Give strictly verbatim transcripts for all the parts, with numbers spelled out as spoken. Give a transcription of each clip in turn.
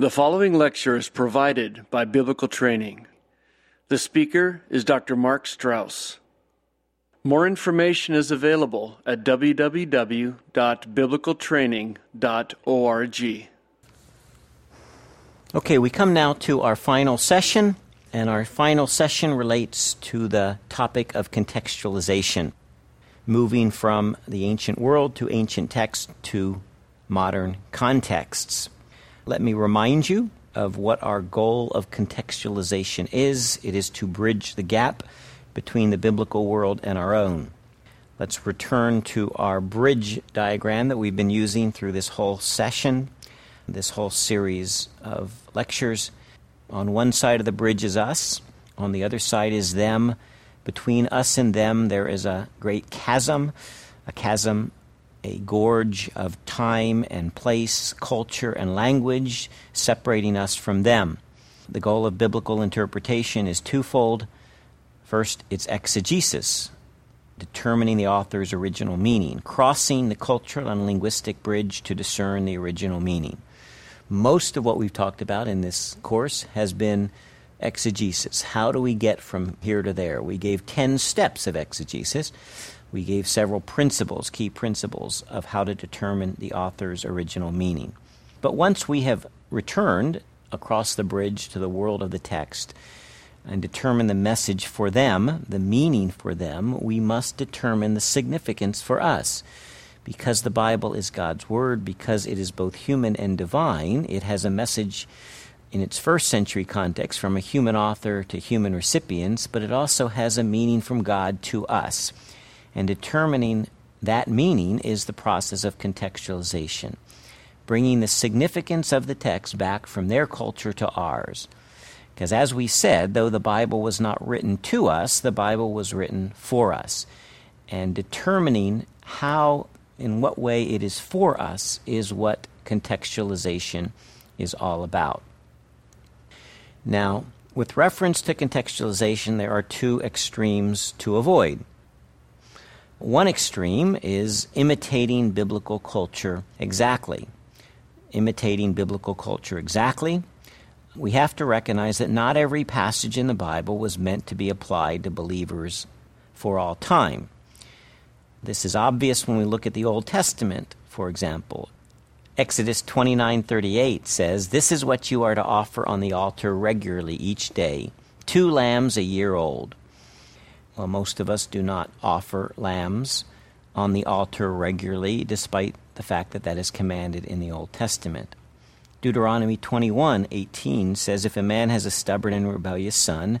The following lecture is provided by Biblical Training. The speaker is Doctor Mark Strauss. More information is available at w w w dot biblical training dot org. Okay, we come now to our final session, and our final session relates to the topic of contextualization, moving from the ancient world to ancient texts to modern contexts. Let me remind you of what our goal of contextualization is. It is to bridge the gap between the biblical world and our own. Let's return to our bridge diagram that we've been using through this whole session, this whole series of lectures. On one side of the bridge is us. On the other side is them. Between us and them, there is a great chasm, a chasm a gorge of time and place, culture and language, separating us from them. The goal of biblical interpretation is twofold. First, it's exegesis, determining the author's original meaning, crossing the cultural and linguistic bridge to discern the original meaning. Most of what we've talked about in this course has been exegesis. How do we get from here to there? We gave ten steps of exegesis. We gave several principles, key principles, of how to determine the author's original meaning. But once we have returned across the bridge to the world of the text and determined the message for them, the meaning for them, we must determine the significance for us. Because the Bible is God's Word, because it is both human and divine, it has a message in its first century context from a human author to human recipients, but it also has a meaning from God to us. And determining that meaning is the process of contextualization, bringing the significance of the text back from their culture to ours. Because as we said, though the Bible was not written to us, the Bible was written for us. And determining how, in what way it is for us, is what contextualization is all about. Now, with reference to contextualization, there are two extremes to avoid. One extreme is imitating biblical culture exactly. Imitating biblical culture exactly. We have to recognize that not every passage in the Bible was meant to be applied to believers for all time. This is obvious when we look at the Old Testament, for example. Exodus twenty-nine thirty-eight says, "This is what you are to offer on the altar regularly each day, two lambs a year old." Well, most of us do not offer lambs on the altar regularly, despite the fact that that is commanded in the Old Testament. Deuteronomy twenty-one eighteen says, "If a man has a stubborn and rebellious son,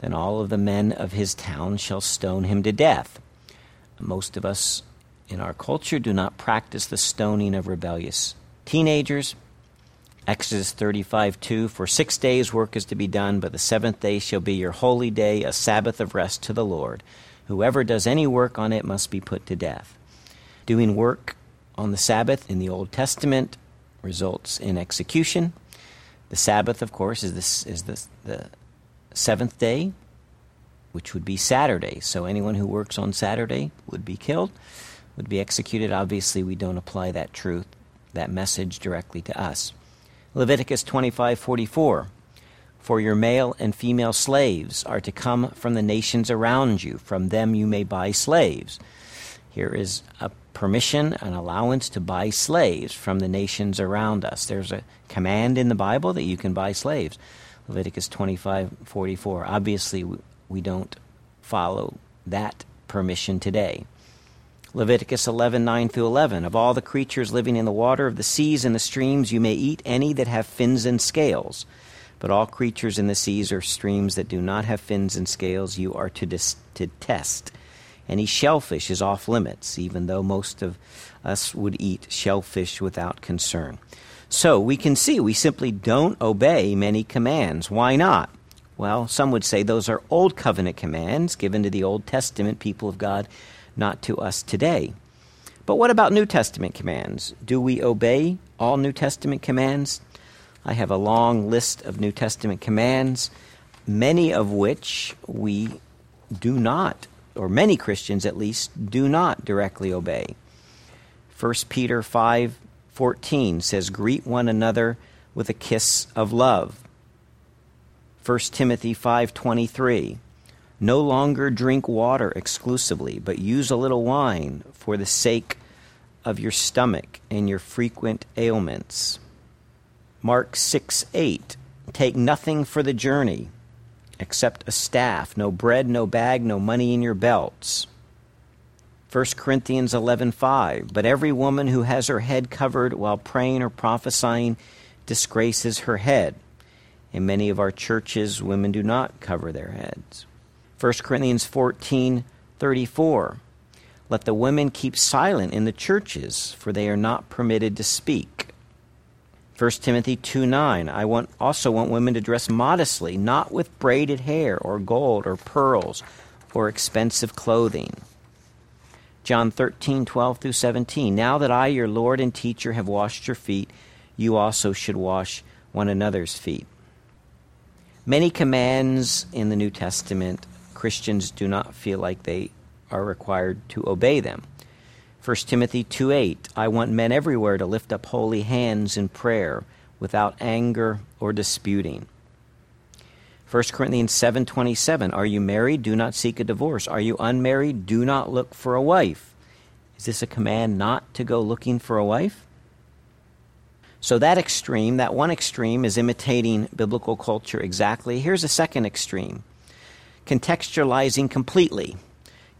then all of the men of his town shall stone him to death." Most of us in our culture do not practice the stoning of rebellious teenagers. Exodus thirty-five two, "For six days work is to be done, but the seventh day shall be your holy day, a Sabbath of rest to the Lord. Whoever does any work on it must be put to death." Doing work on the Sabbath in the Old Testament results in execution. The Sabbath, of course, is, this, is this, the seventh day, which would be Saturday. So anyone who works on Saturday would be killed, would be executed. Obviously, we don't apply that truth, that message directly to us. Leviticus twenty-five forty-four, "For your male and female slaves are to come from the nations around you. From them you may buy slaves." Here is a permission, an allowance to buy slaves from the nations around us. There's a command in the Bible that you can buy slaves. Leviticus twenty-five forty-four. Obviously, we don't follow that permission today. Leviticus eleven nine through eleven, "Of all the creatures living in the water of the seas and the streams, you may eat any that have fins and scales. But all creatures in the seas or streams that do not have fins and scales, you are to dis- to test. Any shellfish is off limits," even though most of us would eat shellfish without concern. So we can see we simply don't obey many commands. Why not? Well, some would say those are Old Covenant commands given to the Old Testament people of God, not to us today. But what about New Testament commands? Do we obey all New Testament commands? I have a long list of New Testament commands, many of which we do not, or many Christians at least, do not directly obey. First Peter five fourteen says, "Greet one another with a kiss of love. First Timothy five twenty-three, no longer drink water exclusively, but use a little wine for the sake of your stomach and your frequent ailments. Mark six eight, take nothing for the journey except a staff, no bread, no bag, no money in your belts. First Corinthians eleven five, but every woman who has her head covered while praying or prophesying disgraces her head. In many of our churches, women do not cover their heads. First Corinthians fourteen thirty-four, let the women keep silent in the churches, for they are not permitted to speak. First Timothy two nine, I want, also want women to dress modestly, not with braided hair or gold or pearls or expensive clothing. John thirteen twelve through seventeen, now that I, your Lord and teacher, have washed your feet, you also should wash one another's feet. Many commands in the New Testament, Christians do not feel like they are required to obey them. First Timothy two eight, I want men everywhere to lift up holy hands in prayer without anger or disputing. First Corinthians seven twenty-seven, are you married? Do not seek a divorce. Are you unmarried? Do not look for a wife. Is this a command not to go looking for a wife? So that extreme, that one extreme, is imitating biblical culture exactly. Here's a second extreme, contextualizing completely,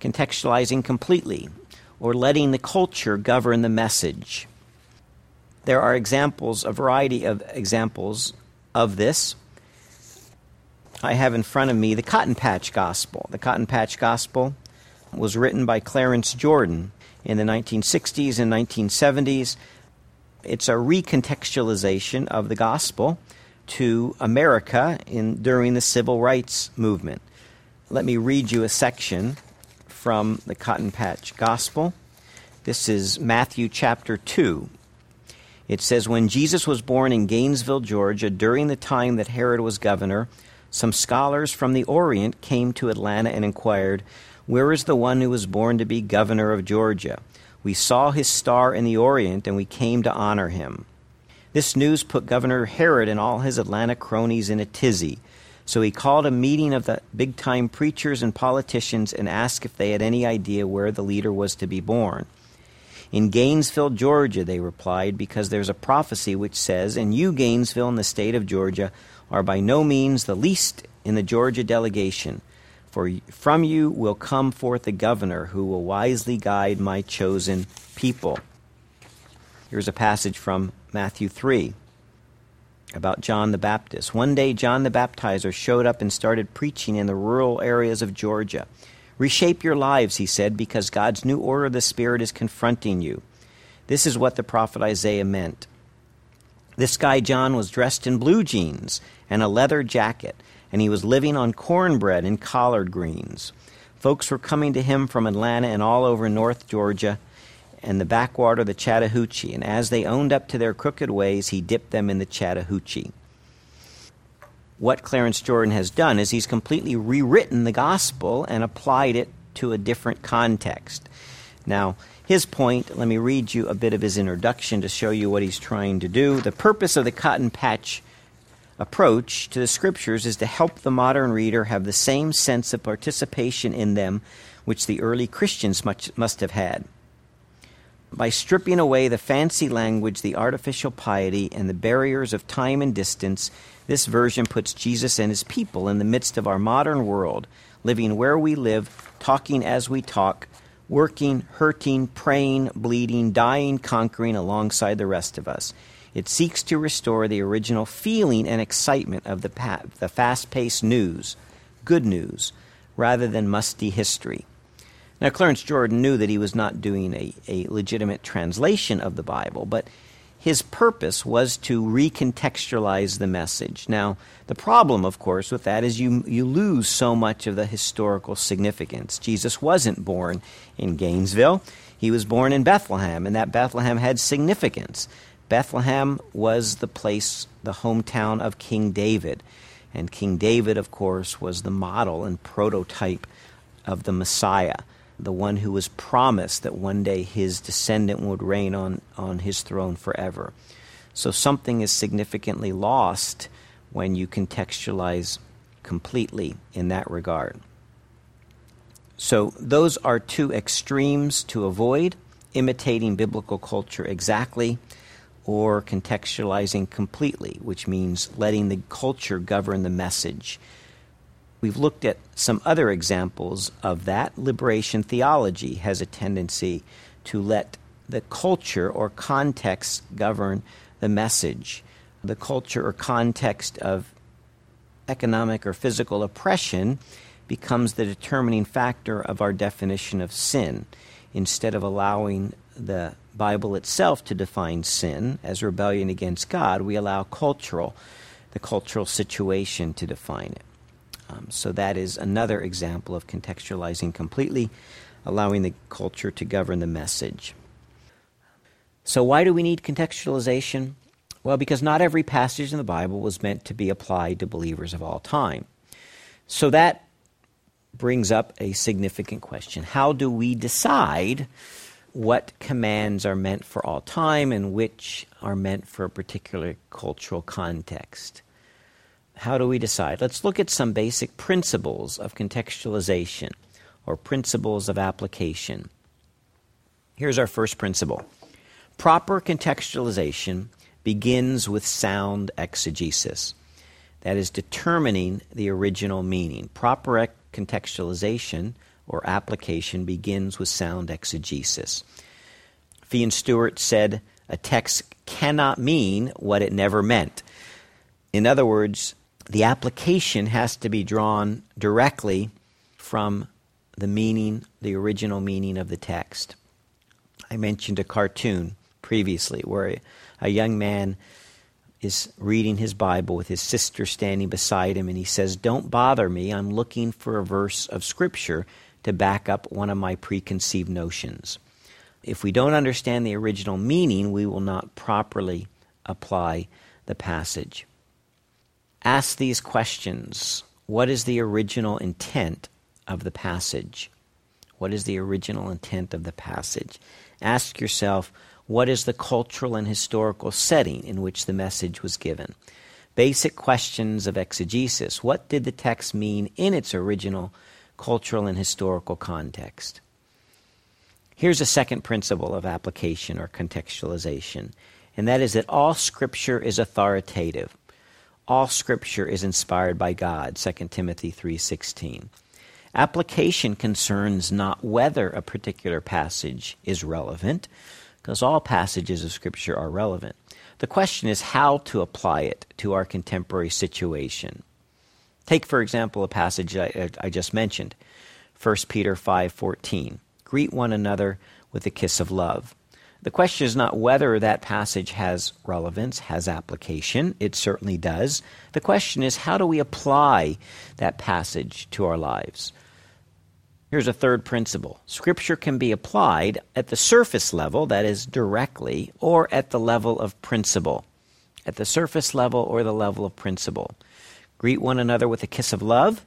contextualizing completely, or letting the culture govern the message. There are examples, a variety of examples of this. I have in front of me the Cotton Patch Gospel. The Cotton Patch Gospel was written by Clarence Jordan in the nineteen sixties and nineteen seventies. It's a recontextualization of the gospel to America in during the Civil Rights Movement. Let me read you a section from the Cotton Patch Gospel. This is Matthew chapter two. It says, when Jesus was born in Gainesville, Georgia, during the time that Herod was governor, some scholars from the Orient came to Atlanta and inquired, where is the one who was born to be governor of Georgia? We saw his star in the Orient, and we came to honor him. This news put Governor Herod and all his Atlanta cronies in a tizzy. So he called a meeting of the big-time preachers and politicians and asked if they had any idea where the leader was to be born. In Gainesville, Georgia, they replied, because there's a prophecy which says, and you, Gainesville, in the state of Georgia, are by no means the least in the Georgia delegation. For from you will come forth a governor who will wisely guide my chosen people. Here's a passage from Matthew three. About John the Baptist. One day, John the Baptizer showed up and started preaching in the rural areas of Georgia. Reshape your lives, he said, because God's new order of the Spirit is confronting you. This is what the prophet Isaiah meant. This guy, John, was dressed in blue jeans and a leather jacket, and he was living on cornbread and collard greens. Folks were coming to him from Atlanta and all over North Georgia and the backwater of the Chattahoochee, and as they owned up to their crooked ways, he dipped them in the Chattahoochee. What Clarence Jordan has done is he's completely rewritten the gospel and applied it to a different context. Now, his point, let me read you a bit of his introduction to show you what he's trying to do. The purpose of the Cotton Patch approach to the scriptures is to help the modern reader have the same sense of participation in them which the early Christians much, must have had. By stripping away the fancy language, the artificial piety, and the barriers of time and distance, this version puts Jesus and his people in the midst of our modern world, living where we live, talking as we talk, working, hurting, praying, bleeding, dying, conquering alongside the rest of us. It seeks to restore the original feeling and excitement of the pa- the fast-paced news, good news, rather than musty history. Now, Clarence Jordan knew that he was not doing a, a legitimate translation of the Bible, but his purpose was to recontextualize the message. Now, the problem, of course, with that is you, you lose so much of the historical significance. Jesus wasn't born in Gainesville. He was born in Bethlehem, and that Bethlehem had significance. Bethlehem was the place, the hometown of King David. And King David, of course, was the model and prototype of the Messiah, the one who was promised that one day his descendant would reign on, on his throne forever. So something is significantly lost when you contextualize completely in that regard. So those are two extremes to avoid: imitating biblical culture exactly, or contextualizing completely, which means letting the culture govern the message. We've looked at some other examples of that. Liberation theology has a tendency to let the culture or context govern the message. The culture or context of economic or physical oppression becomes the determining factor of our definition of sin, instead of allowing the Bible itself to define sin as rebellion against God. We allow cultural, the cultural situation to define it. Um, so that is another example of contextualizing completely, allowing the culture to govern the message. So why do we need contextualization? Well, because not every passage in the Bible was meant to be applied to believers of all time. So that brings up a significant question. How do we decide what commands are meant for all time and which are meant for a particular cultural context? How do we decide? Let's look at some basic principles of contextualization, or principles of application. Here's our first principle. Proper contextualization begins with sound exegesis. That is, determining the original meaning. Proper contextualization or application begins with sound exegesis. Fee and Stewart said, "A text cannot mean what it never meant." In other words, the application has to be drawn directly from the meaning, the original meaning of the text. I mentioned a cartoon previously where a young man is reading his Bible with his sister standing beside him, and he says, "Don't bother me, I'm looking for a verse of Scripture to back up one of my preconceived notions." If we don't understand the original meaning, we will not properly apply the passage. Ask these questions. What is the original intent of the passage? What is the original intent of the passage? Ask yourself, what is the cultural and historical setting in which the message was given? Basic questions of exegesis. What did the text mean in its original cultural and historical context? Here's a second principle of application or contextualization, and that is that all Scripture is authoritative. All Scripture is inspired by God, Second Timothy three sixteen. Application concerns not whether a particular passage is relevant, because all passages of Scripture are relevant. The question is how to apply it to our contemporary situation. Take, for example, a passage I, I just mentioned, First Peter five fourteen. Greet one another with a kiss of love. The question is not whether that passage has relevance, has application. It certainly does. The question is, how do we apply that passage to our lives? Here's a third principle. Scripture can be applied at the surface level, that is directly, or at the level of principle. At the surface level or the level of principle. Greet one another with a kiss of love.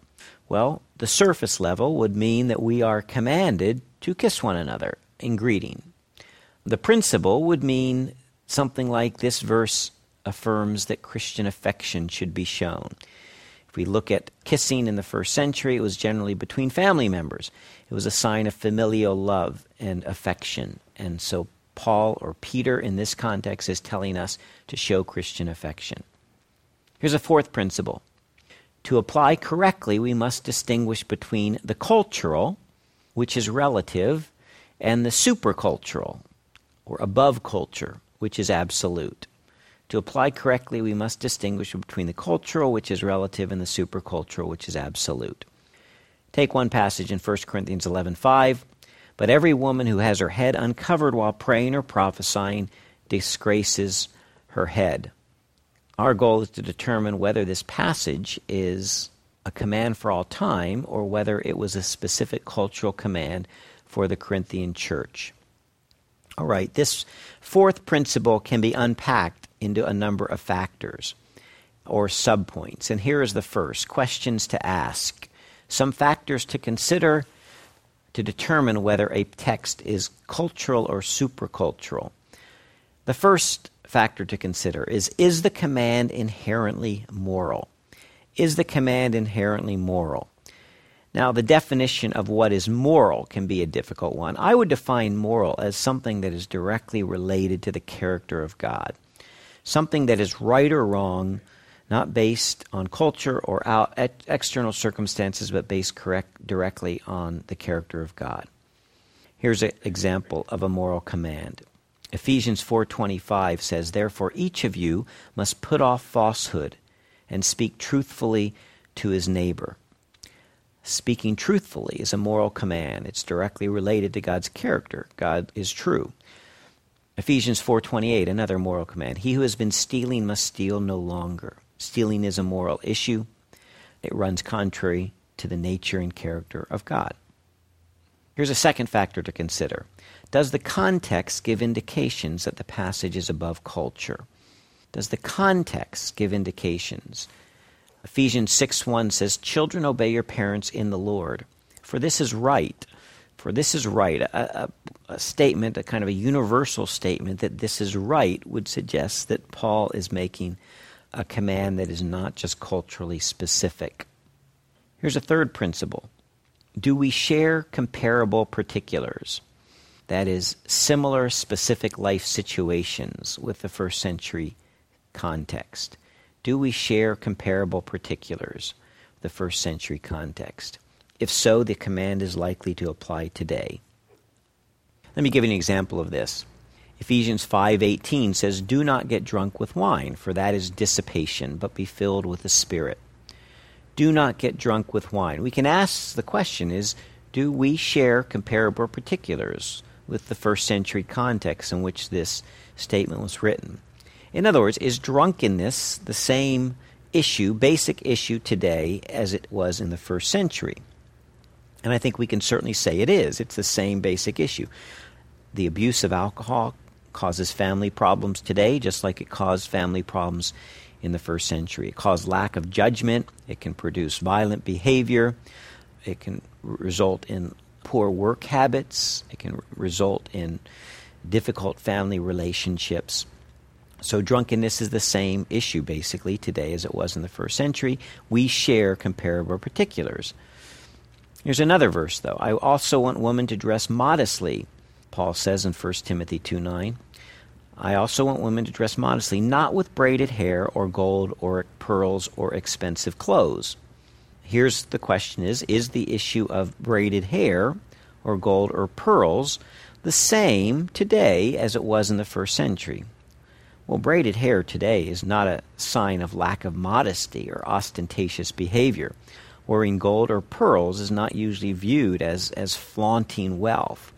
Well, the surface level would mean that we are commanded to kiss one another in greeting. The principle would mean something like, this verse affirms that Christian affection should be shown. If we look at kissing in the first century, it was generally between family members. It was a sign of familial love and affection. And so Paul or Peter in this context is telling us to show Christian affection. Here's a fourth principle. To apply correctly, we must distinguish between the cultural, which is relative, and the supercultural, or above culture, which is absolute. To apply correctly, we must distinguish between the cultural, which is relative, and the supercultural, which is absolute. Take one passage in First Corinthians eleven five. "But every woman who has her head uncovered while praying or prophesying disgraces her head." Our goal is to determine whether this passage is a command for all time or whether it was a specific cultural command for the Corinthian church. All right, this fourth principle can be unpacked into a number of factors or subpoints. And here is the first, questions to ask. Some factors to consider to determine whether a text is cultural or supercultural. The first factor to consider is, is the command inherently moral? Is the command inherently moral? Now, the definition of what is moral can be a difficult one. I would define moral as something that is directly related to the character of God, something that is right or wrong, not based on culture or out, et, external circumstances, but based correct, directly on the character of God. Here's an example of a moral command. Ephesians four twenty-five says, "Therefore each of you must put off falsehood and speak truthfully to his neighbor." Speaking truthfully is a moral command. It's directly related to God's character. God is true. Ephesians four twenty-eight, another moral command. "He who has been stealing must steal no longer." Stealing is a moral issue. It runs contrary to the nature and character of God. Here's a second factor to consider. Does the context give indications that the passage is above culture? Does the context give indications? Ephesians six one says, "Children, obey your parents in the Lord, for this is right." For this is right. A, a, a statement, a kind of a universal statement that this is right would suggest that Paul is making a command that is not just culturally specific. Here's a third principle. Do we share comparable particulars? That is, similar specific life situations with the first century context. Do we share comparable particulars, the first century context? If so, the command is likely to apply today. Let me give you an example of this. Ephesians five eighteen says, "Do not get drunk with wine, for that is dissipation, but be filled with the Spirit." Do not get drunk with wine. We can ask the question is, do we share comparable particulars with the first century context in which this statement was written? In other words, is drunkenness the same issue, basic issue today as it was in the first century? And I think we can certainly say it is. It's the same basic issue. The abuse of alcohol causes family problems today, just like it caused family problems in the first century. It caused lack of judgment. It can produce violent behavior. It can result in poor work habits. It can result in difficult family relationships. So drunkenness is the same issue, basically, today as it was in the first century. We share comparable particulars. Here's another verse, though. "I also want women to dress modestly," Paul says in First Timothy two nine. "I also want women to dress modestly, not with braided hair or gold or pearls or expensive clothes." Here's the question is, is the issue of braided hair or gold or pearls the same today as it was in the first century? Well, braided hair today is not a sign of lack of modesty or ostentatious behavior. Wearing gold or pearls is not usually viewed as, as flaunting wealth.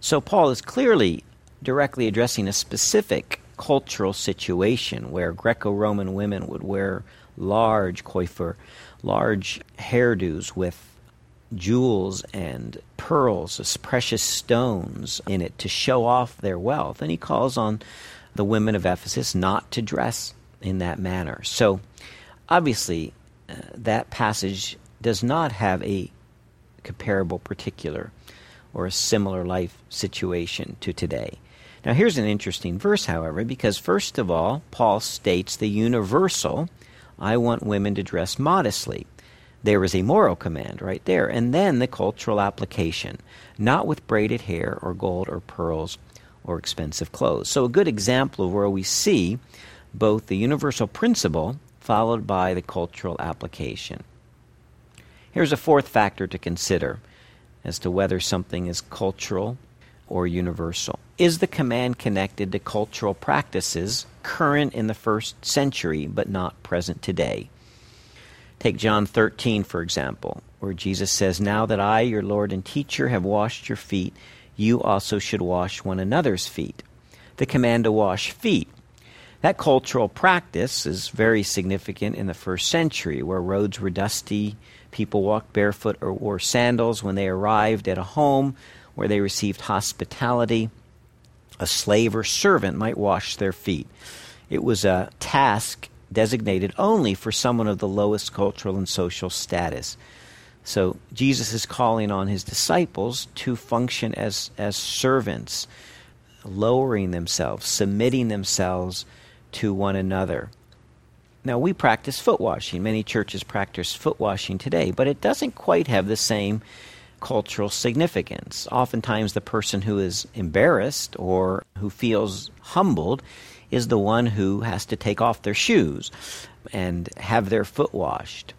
So Paul is clearly directly addressing a specific cultural situation where Greco-Roman women would wear large coiffure, large hairdos with jewels and pearls, precious stones in it to show off their wealth. And he calls on the women of Ephesus not to dress in that manner. So obviously uh, that passage does not have a comparable particular or a similar life situation to today. Now here's an interesting verse, however, because first of all, Paul states the universal, "I want women to dress modestly." There is a moral command right there. And then the cultural application, "not with braided hair or gold or pearls or expensive clothes." So a good example of where we see both the universal principle followed by the cultural application. Here's a fourth factor to consider as to whether something is cultural or universal. Is the command connected to cultural practices current in the first century but not present today? Take John thirteen, for example, where Jesus says, "Now that I, your Lord and teacher, have washed your feet, you also should wash one another's feet." The command to wash feet. That cultural practice is very significant in the first century, where roads were dusty, people walked barefoot or wore sandals when they arrived at a home where they received hospitality. A slave or servant might wash their feet. It was a task designated only for someone of the lowest cultural and social status. So Jesus is calling on his disciples to function as, as servants, lowering themselves, submitting themselves to one another. Now, we practice foot washing. Many churches practice foot washing today, but it doesn't quite have the same cultural significance. Oftentimes, the person who is embarrassed or who feels humbled is the one who has to take off their shoes and have their foot washed.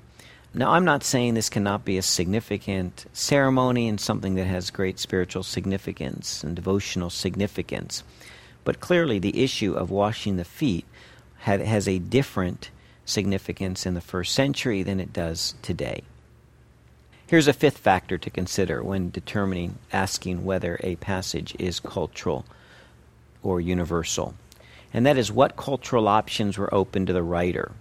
Now, I'm not saying this cannot be a significant ceremony and something that has great spiritual significance and devotional significance, but clearly the issue of washing the feet had, has a different significance in the first century than it does today. Here's a fifth factor to consider when determining, asking whether a passage is cultural or universal, and that is what cultural options were open to the writer.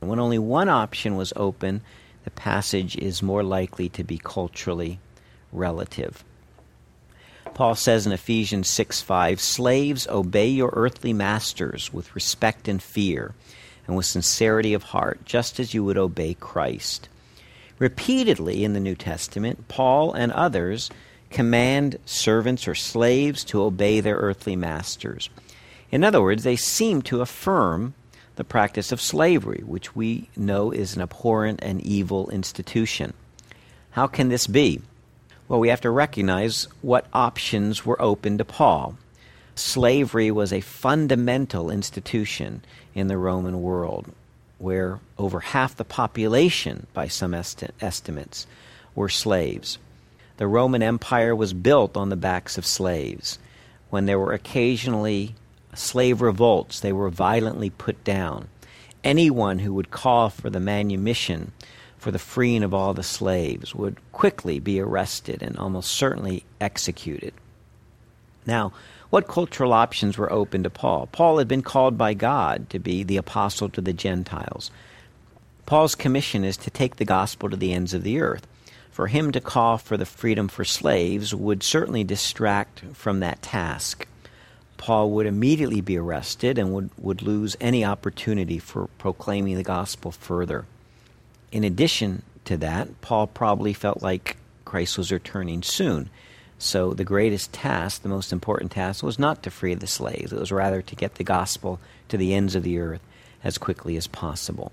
And when only one option was open, the passage is more likely to be culturally relative. Paul says in Ephesians six five, "Slaves, obey your earthly masters with respect and fear, and with sincerity of heart, just as you would obey Christ." Repeatedly in the New Testament, Paul and others command servants or slaves to obey their earthly masters. In other words, they seem to affirm the practice of slavery, which we know is an abhorrent and evil institution. How can this be? Well, we have to recognize what options were open to Paul. Slavery was a fundamental institution in the Roman world, where over half the population, by some esti- estimates, were slaves. The Roman Empire was built on the backs of slaves. When there were occasionally slave revolts, they were violently put down. Anyone who would call for the manumission for the freeing of all the slaves would quickly be arrested and almost certainly executed. Now, what cultural options were open to Paul? Paul had been called by God to be the apostle to the Gentiles. Paul's commission is to take the gospel to the ends of the earth. For him to call for the freedom for slaves would certainly distract from that task. Paul would immediately be arrested and would, would lose any opportunity for proclaiming the gospel further. In addition to that, Paul probably felt like Christ was returning soon. So the greatest task, the most important task, was not to free the slaves. It was rather to get the gospel to the ends of the earth as quickly as possible.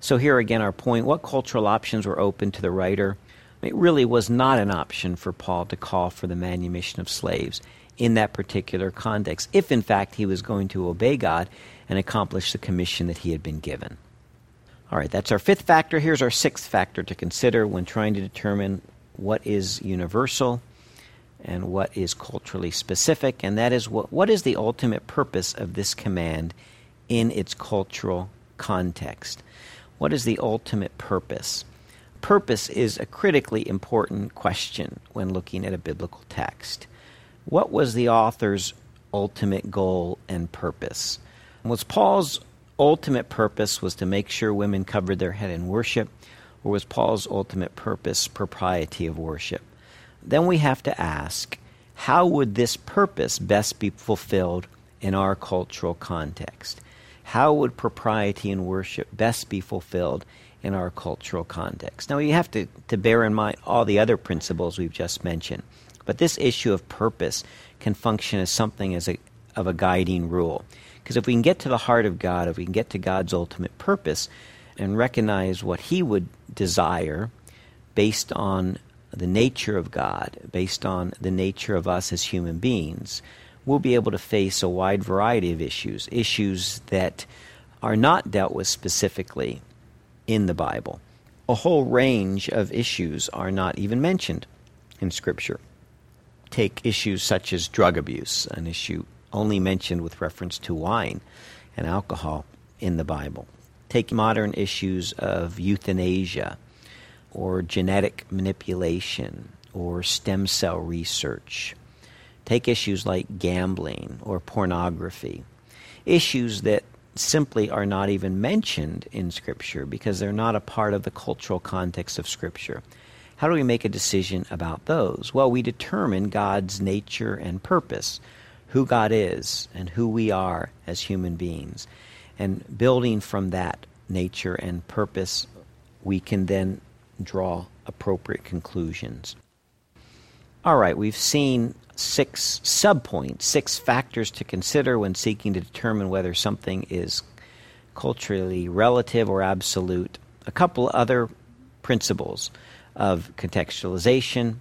So here again our point, what cultural options were open to the writer? It really was not an option for Paul to call for the manumission of slaves in that particular context, if in fact he was going to obey God and accomplish the commission that he had been given. All right, that's our fifth factor. Here's our sixth factor to consider when trying to determine what is universal and what is culturally specific, and that is what, what is the ultimate purpose of this command in its cultural context? What is the ultimate purpose? Purpose is a critically important question when looking at a biblical text. What was the author's ultimate goal and purpose? Was Paul's ultimate purpose was to make sure women covered their head in worship, or was Paul's ultimate purpose propriety of worship? Then we have to ask, how would this purpose best be fulfilled in our cultural context? How would propriety in worship best be fulfilled in our cultural context? Now, we have to, to bear in mind all the other principles we've just mentioned. But this issue of purpose can function as something as a, of a guiding rule. Because if we can get to the heart of God, if we can get to God's ultimate purpose and recognize what He would desire based on the nature of God, based on the nature of us as human beings, we'll be able to face a wide variety of issues, issues that are not dealt with specifically in the Bible. A whole range of issues are not even mentioned in Scripture. Take issues such as drug abuse, an issue only mentioned with reference to wine and alcohol in the Bible. Take modern issues of euthanasia or genetic manipulation or stem cell research. Take issues like gambling or pornography, issues that simply are not even mentioned in Scripture because they're not a part of the cultural context of Scripture. How do we make a decision about those? Well, we determine God's nature and purpose, who God is and who we are as human beings. And building from that nature and purpose, we can then draw appropriate conclusions. All right, we've seen six subpoints, six factors to consider when seeking to determine whether something is culturally relative or absolute. A couple other principles of contextualization.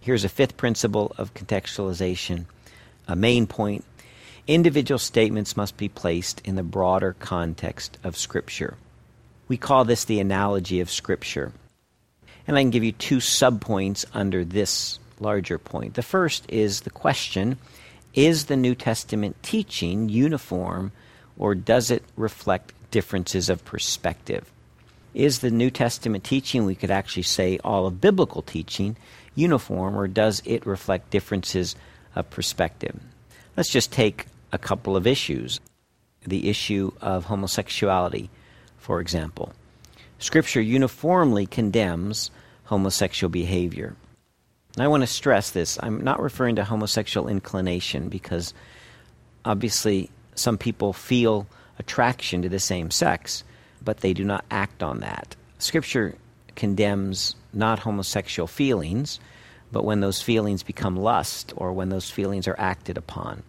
Here's a fifth principle of contextualization, a main point. Individual statements must be placed in the broader context of Scripture. We call this the analogy of Scripture. And I can give you two subpoints under this larger point. The first is the question, is the New Testament teaching uniform or does it reflect differences of perspective? Is the New Testament teaching, we could actually say all of biblical teaching, uniform or does it reflect differences of perspective? Let's just take a couple of issues. The issue of homosexuality, for example. Scripture uniformly condemns homosexual behavior. And I want to stress this. I'm not referring to homosexual inclination because obviously some people feel attraction to the same sex, but they do not act on that. Scripture condemns not homosexual feelings, but when those feelings become lust or when those feelings are acted upon.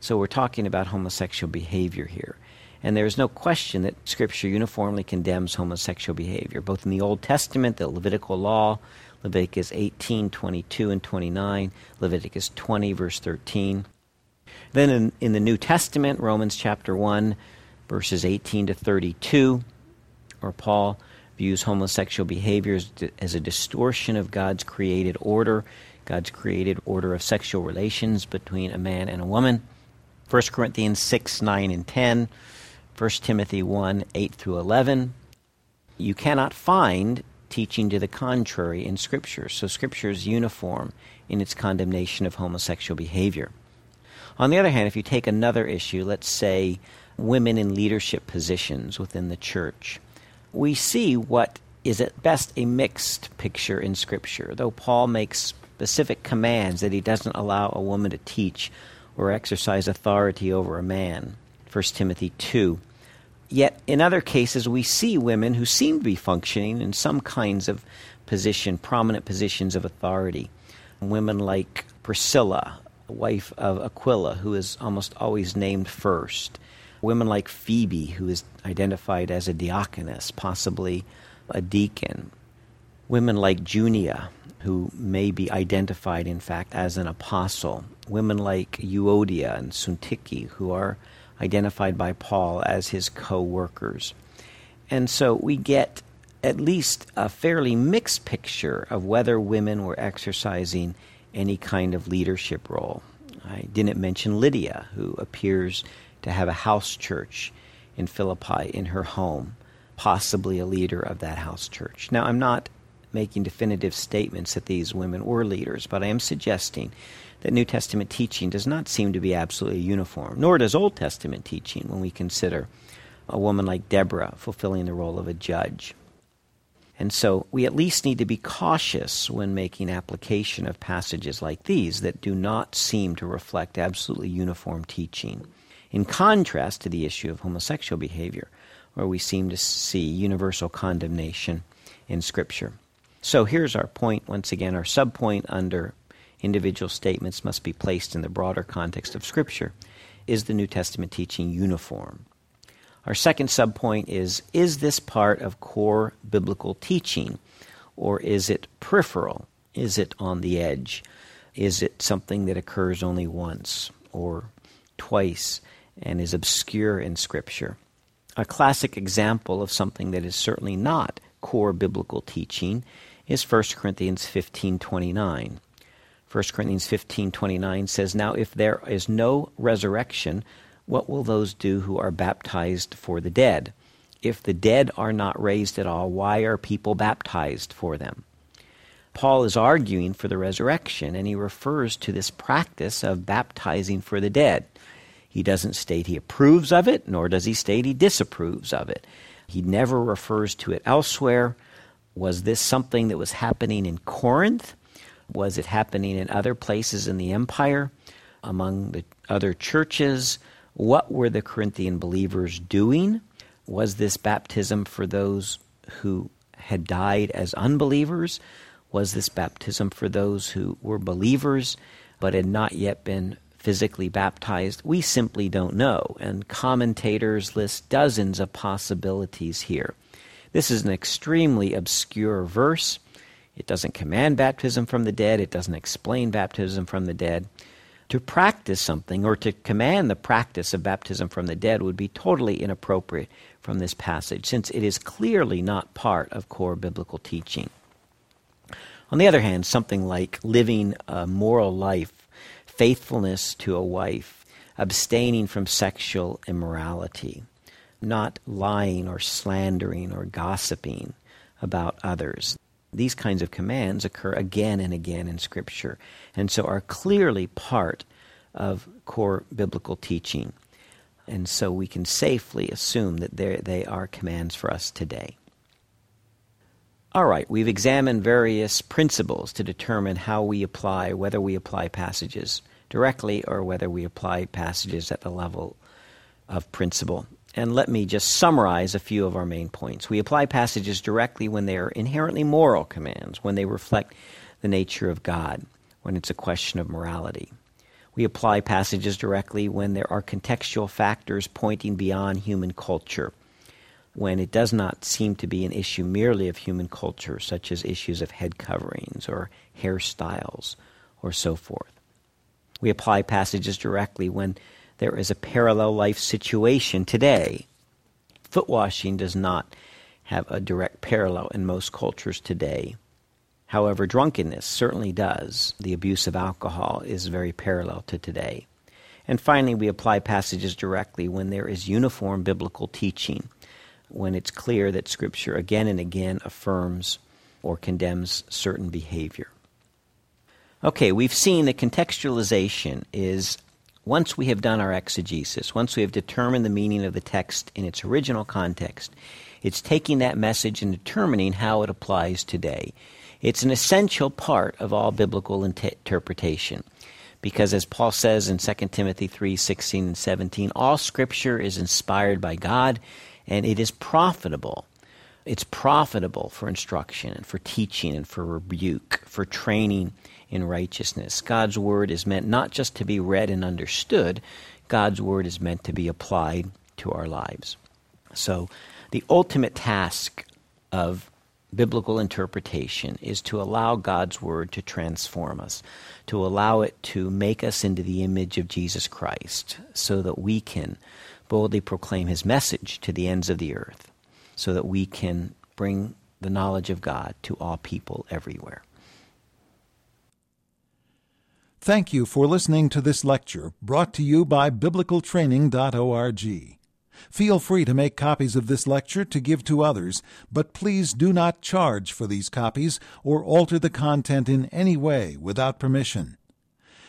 So we're talking about homosexual behavior here. And there is no question that Scripture uniformly condemns homosexual behavior, both in the Old Testament, the Levitical law, Leviticus eighteen, twenty-two, and twenty-nine, Leviticus twenty, verse thirteen. Then in, in the New Testament, Romans chapter one, verses eighteen to thirty-two, where Paul views homosexual behavior as, as a distortion of God's created order, God's created order of sexual relations between a man and a woman. First Corinthians six, nine, and ten, First Timothy one, eight through eleven. You cannot find teaching to the contrary in Scripture. So Scripture is uniform in its condemnation of homosexual behavior. On the other hand, if you take another issue, let's say women in leadership positions within the church, we see what is at best a mixed picture in Scripture, though Paul makes specific commands that he doesn't allow a woman to teach or exercise authority over a man, First Timothy two. Yet, in other cases, we see women who seem to be functioning in some kinds of position, prominent positions of authority. Women like Priscilla, wife of Aquila, who is almost always named first. Women like Phoebe, who is identified as a diaconess, possibly a deacon. Women like Junia, who may be identified, in fact, as an apostle. Women like Euodia and Syntyche, who are identified by Paul as his co-workers. And so we get at least a fairly mixed picture of whether women were exercising any kind of leadership role. I didn't mention Lydia, who appears to have a house church in Philippi in her home, possibly a leader of that house church. Now, I'm not making definitive statements that these women were leaders, but I am suggesting that New Testament teaching does not seem to be absolutely uniform, nor does Old Testament teaching when we consider a woman like Deborah fulfilling the role of a judge. And so we at least need to be cautious when making application of passages like these that do not seem to reflect absolutely uniform teaching, in contrast to the issue of homosexual behavior, where we seem to see universal condemnation in Scripture. So here's our point, once again, our subpoint under individual statements must be placed in the broader context of Scripture. Is the New Testament teaching uniform? Our second subpoint is, is this part of core biblical teaching, or is it peripheral? Is it on the edge? Is it something that occurs only once or twice and is obscure in Scripture? A classic example of something that is certainly not core biblical teaching is First Corinthians fifteen twenty-nine. First Corinthians fifteen twenty-nine says, "Now if there is no resurrection, what will those do who are baptized for the dead? If the dead are not raised at all, why are people baptized for them?" Paul is arguing for the resurrection, and he refers to this practice of baptizing for the dead. He doesn't state he approves of it, nor does he state he disapproves of it. He never refers to it elsewhere. Was this something that was happening in Corinth? Was it happening in other places in the empire, among the other churches? What were the Corinthian believers doing? Was this baptism for those who had died as unbelievers? Was this baptism for those who were believers? but had not yet been physically baptized, we simply don't know. And commentators list dozens of possibilities here. This is an extremely obscure verse. It doesn't command baptism from the dead. It doesn't explain baptism from the dead. To practice something or to command the practice of baptism from the dead would be totally inappropriate from this passage, since it is clearly not part of core biblical teaching. On the other hand, something like living a moral life, faithfulness to a wife, abstaining from sexual immorality, not lying or slandering or gossiping about others. These kinds of commands occur again and again in Scripture, and so are clearly part of core biblical teaching. And so we can safely assume that they are commands for us today. All right, we've examined various principles to determine how we apply, whether we apply passages directly or whether we apply passages at the level of principle. And let me just summarize a few of our main points. We apply passages directly when they are inherently moral commands, when they reflect the nature of God, when it's a question of morality. We apply passages directly when there are contextual factors pointing beyond human culture, when it does not seem to be an issue merely of human culture, such as issues of head coverings or hairstyles or so forth. We apply passages directly when there is a parallel life situation today. Foot washing does not have a direct parallel in most cultures today. However, drunkenness certainly does. The abuse of alcohol is very parallel to today. And finally, we apply passages directly when there is uniform biblical teaching, when it's clear that Scripture again and again affirms or condemns certain behavior. Okay, we've seen that contextualization is, once we have done our exegesis, once we have determined the meaning of the text in its original context, it's taking that message and determining how it applies today. It's an essential part of all biblical interpretation because, as Paul says in Second Timothy three sixteen and seventeen, all Scripture is inspired by God and it is profitable. It's profitable for instruction and for teaching and for rebuke, for training in righteousness. God's word is meant not just to be read and understood. God's word is meant to be applied to our lives. So the ultimate task of biblical interpretation is to allow God's word to transform us, to allow it to make us into the image of Jesus Christ so that we can boldly proclaim his message to the ends of the earth, so that we can bring the knowledge of God to all people everywhere. Thank you for listening to this lecture brought to you by biblical training dot org. Feel free to make copies of this lecture to give to others, but please do not charge for these copies or alter the content in any way without permission.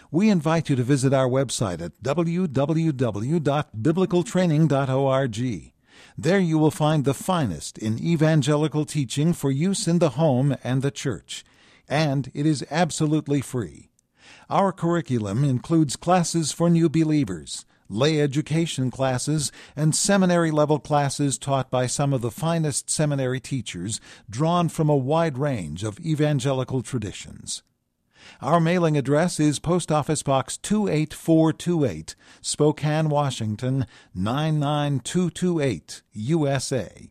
We invite you to visit our website at w w w dot biblical training dot org. There you will find the finest in evangelical teaching for use in the home and the church, and it is absolutely free. Our curriculum includes classes for new believers, lay education classes, and seminary-level classes taught by some of the finest seminary teachers drawn from a wide range of evangelical traditions. Our mailing address is Post Office Box two eight four two eight, Spokane, Washington, nine nine two two eight, U S A.